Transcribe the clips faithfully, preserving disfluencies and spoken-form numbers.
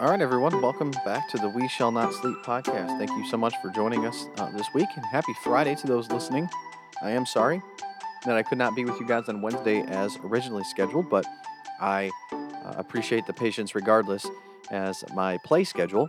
All right, everyone, welcome back to the We Shall Not Sleep podcast. Thank you so much for joining us uh, this week, and happy Friday to those listening. I am sorry that I could not be with you guys on Wednesday as originally scheduled, but I uh, appreciate the patience regardless, as my play schedule,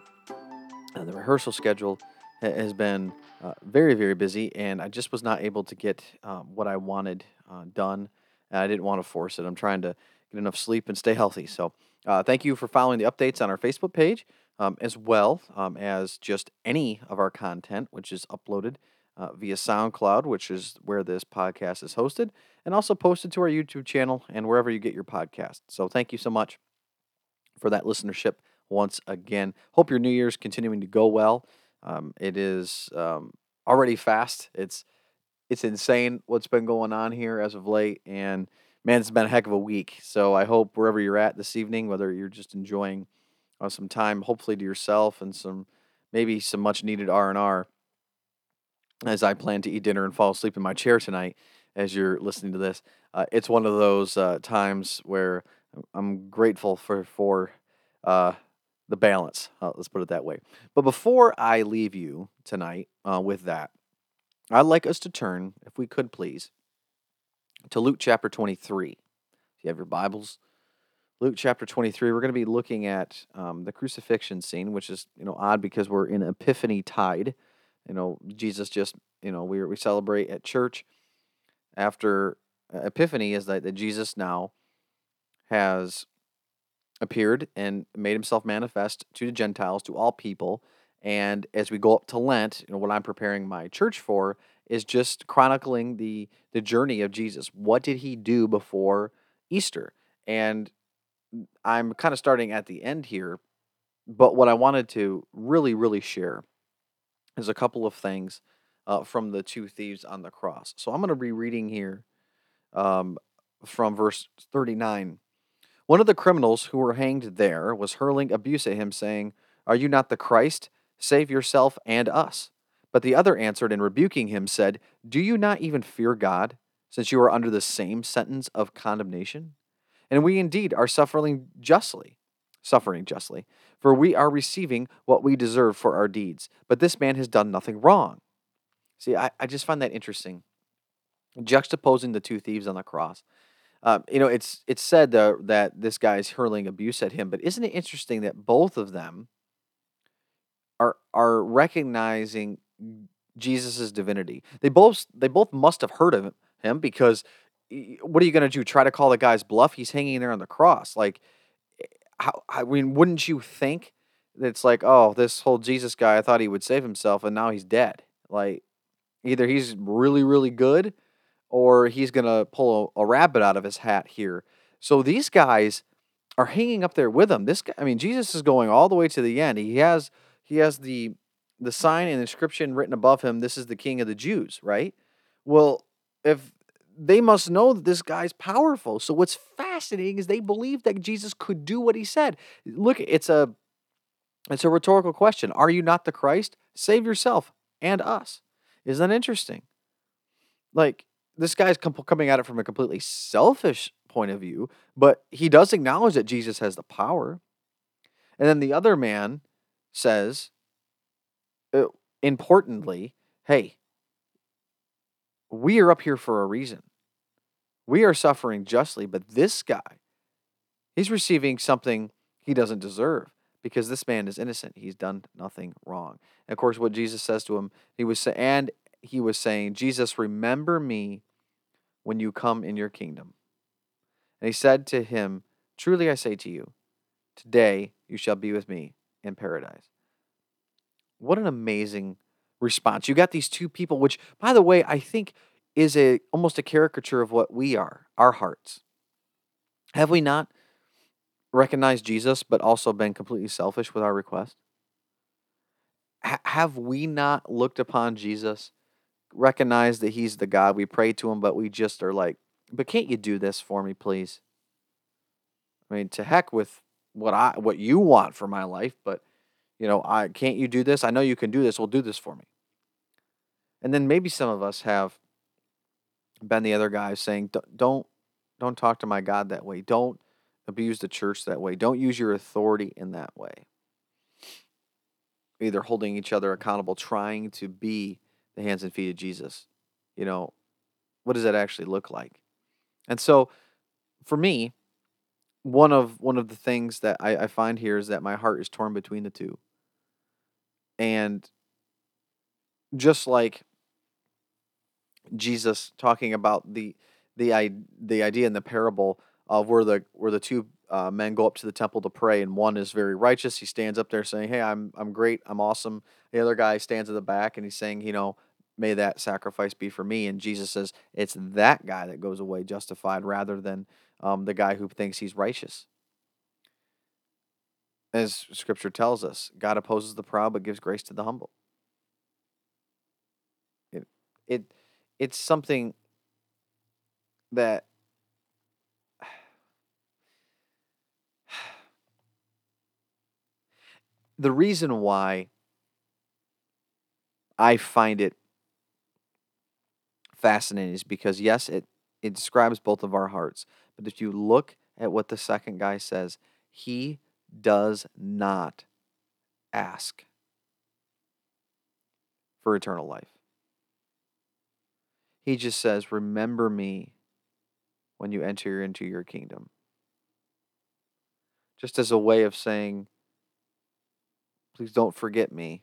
uh, the rehearsal schedule, has been uh, very, very busy, and I just was not able to get um, what I wanted uh, done, and I didn't want to force it. I'm trying to get enough sleep and stay healthy, so... Uh, thank you for following the updates on our Facebook page, um, as well um, as just any of our content, which is uploaded uh, via SoundCloud, which is where this podcast is hosted, and also posted to our YouTube channel and wherever you get your podcast. So thank you so much for that listenership once again. Hope your New Year's continuing to go well. Um, it is um, already fast. It's it's insane what's been going on here as of late, and man, it's been a heck of a week, so I hope wherever you're at this evening, whether you're just enjoying uh, some time, hopefully to yourself, and some maybe some much-needed R and R, as I plan to eat dinner and fall asleep in my chair tonight as you're listening to this. Uh, it's one of those uh, times where I'm grateful for, for uh, the balance, uh, let's put it that way. But before I leave you tonight uh, with that, I'd like us to turn, if we could please, to Luke chapter twenty-three. If you have your Bibles, Luke chapter twenty-three, we're going to be looking at um, the crucifixion scene, which is, you know, odd because we're in Epiphany Tide. You know, Jesus just, you know, we we celebrate at church after uh, Epiphany is that, that Jesus now has appeared and made himself manifest to the Gentiles, to all people. And as we go up to Lent, you know, what I'm preparing my church for is just chronicling the the journey of Jesus. What did he do before Easter? And I'm kind of starting at the end here, but what I wanted to really, really share is a couple of things uh, from the two thieves on the cross. So I'm going to be reading here um, from verse thirty-nine. One of the criminals who were hanged there was hurling abuse at him, saying, "Are you not the Christ? Save yourself and us." But the other answered and rebuking him said, "Do you not even fear God, since you are under the same sentence of condemnation? And we indeed are suffering justly, suffering justly, for we are receiving what we deserve for our deeds. But this man has done nothing wrong." See, I, I just find that interesting, juxtaposing the two thieves on the cross. Uh, you know, it's it's said uh, that this guy is hurling abuse at him, but isn't it interesting that both of them are are recognizing Jesus's divinity? They both they both must have heard of him, because what are you going to do? Try to call the guy's bluff? He's hanging there on the cross. Like, how, I mean, wouldn't you think that it's like, oh, this whole Jesus guy, I thought he would save himself, and now he's dead. Like, either he's really, really good, or he's going to pull a, a rabbit out of his hat here. So these guys are hanging up there with him. This guy, I mean, Jesus is going all the way to the end. He has he has the the sign and inscription written above him, "This is the King of the Jews," right? Well, if they must know that this guy's powerful. So what's fascinating is they believe that Jesus could do what he said. Look, it's a it's a rhetorical question. Are you not the Christ? Save yourself and us. Isn't that interesting? Like, this guy's comp- coming at it from a completely selfish point of view, but he does acknowledge that Jesus has the power. And then the other man says, Uh, importantly, hey, we are up here for a reason. We are suffering justly, but this guy, he's receiving something he doesn't deserve, because this man is innocent. He's done nothing wrong. And of course, what Jesus says to him, he was sa- and he was saying, "Jesus, remember me when you come in your kingdom." And he said to him, "Truly I say to you, today you shall be with me in paradise." What an amazing response. You got these two people, which, by the way, I think is a almost a caricature of what we are, our hearts. Have we not recognized Jesus, but also been completely selfish with our request? H- have we not looked upon Jesus, recognized that he's the God, we pray to him, but we just are like, but can't you do this for me, please? I mean, to heck with what I what you want for my life, but You know, I can't you do this? I know you can do this. Well, do this for me. And then maybe some of us have been the other guy saying, don't don't talk to my God that way. Don't abuse the church that way. Don't use your authority in that way. either holding each other accountable, trying to be the hands and feet of Jesus. You know, what does that actually look like? And so for me, one of one of the things that I, I find here is that my heart is torn between the two. And just like Jesus talking about the the the idea in the parable of where the where the two uh, men go up to the temple to pray, and one is very righteous. He stands up there saying, "Hey, I'm I'm great, I'm awesome." The other guy stands at the back and he's saying, "You know, may that sacrifice be for me." And Jesus says, "It's that guy that goes away justified, rather than um, the guy who thinks he's righteous." As Scripture tells us, God opposes the proud but gives grace to the humble. It it it's something that the reason why I find it fascinating is because, yes, it, it describes both of our hearts. But if you look at what the second guy says, he does not ask for eternal life. He just says, "Remember me when you enter into your kingdom." Just as a way of saying, "Please don't forget me."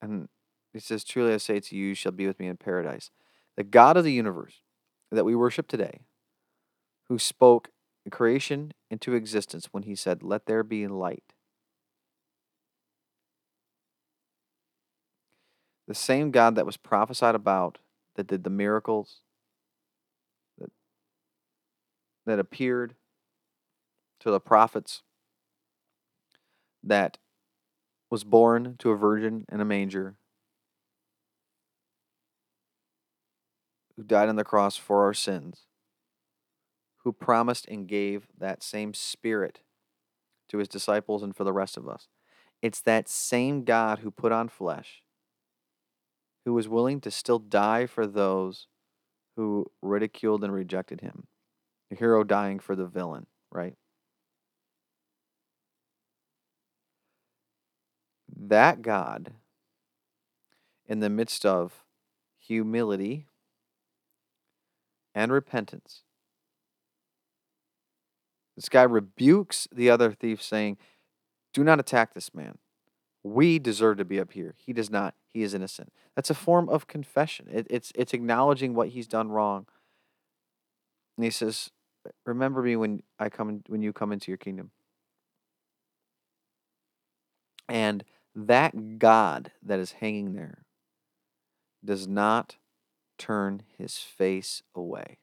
And he says, "Truly I say to you, you shall be with me in paradise." The God of the universe that we worship today, who spoke creation into existence when he said, "Let there be light." The same God that was prophesied about, that did the miracles, that, that appeared to the prophets, that was born to a virgin in a manger, who died on the cross for our sins, who promised and gave that same Spirit to his disciples and for the rest of us. It's that same God who put on flesh, who was willing to still die for those who ridiculed and rejected him. The hero dying for the villain, right? That God, in the midst of humility and repentance, this guy rebukes the other thief, saying, "Do not attack this man. We deserve to be up here. He does not. He is innocent." That's a form of confession. It, it's it's acknowledging what he's done wrong. And he says, "Remember me when I come, when you come into your kingdom." And that God that is hanging there does not turn his face away.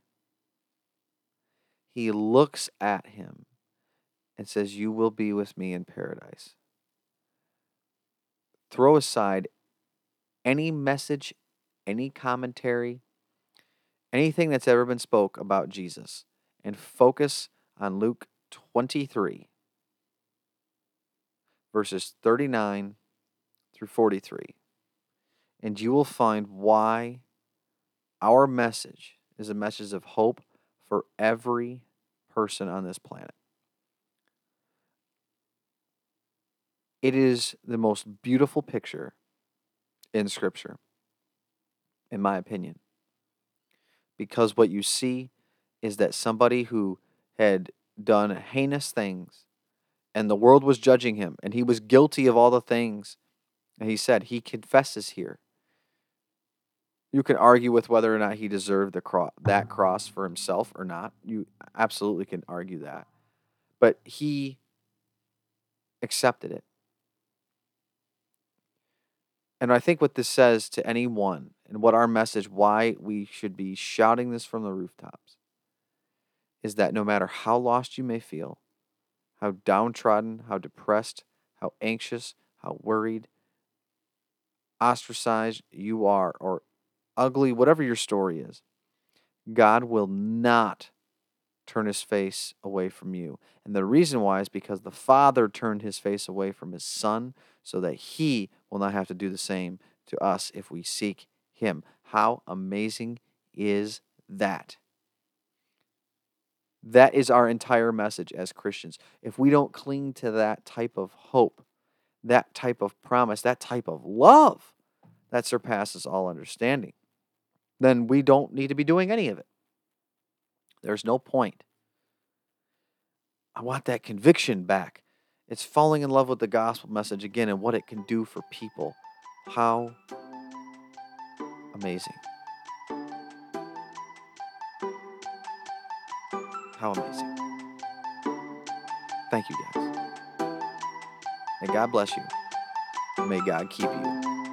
He looks at him and says, "You will be with me in paradise." Throw aside any message, any commentary, anything that's ever been spoke about Jesus, and focus on Luke twenty-three, verses thirty-nine through forty-three. And you will find why our message is a message of hope for every person on this planet. It is the most beautiful picture in Scripture, in my opinion, because what you see is that somebody who had done heinous things and the world was judging him, and he was guilty of all the things, and he said, he confesses here. You can argue with whether or not he deserved the cross, that cross for himself or not. You absolutely can argue that. But he accepted it. And I think what this says to anyone, and what our message, why we should be shouting this from the rooftops, is that no matter how lost you may feel, how downtrodden, how depressed, how anxious, how worried, ostracized you are, or ugly, whatever your story is, God will not turn his face away from you. And the reason why is because the Father turned his face away from his Son so that he will not have to do the same to us if we seek him. How amazing is that? That is our entire message as Christians. If we don't cling to that type of hope, that type of promise, that type of love that surpasses all understanding, then we don't need to be doing any of it. There's no point. I want that conviction back. It's falling in love with the gospel message again and what it can do for people. How amazing. How amazing. Thank you, guys. May God bless you. May God keep you.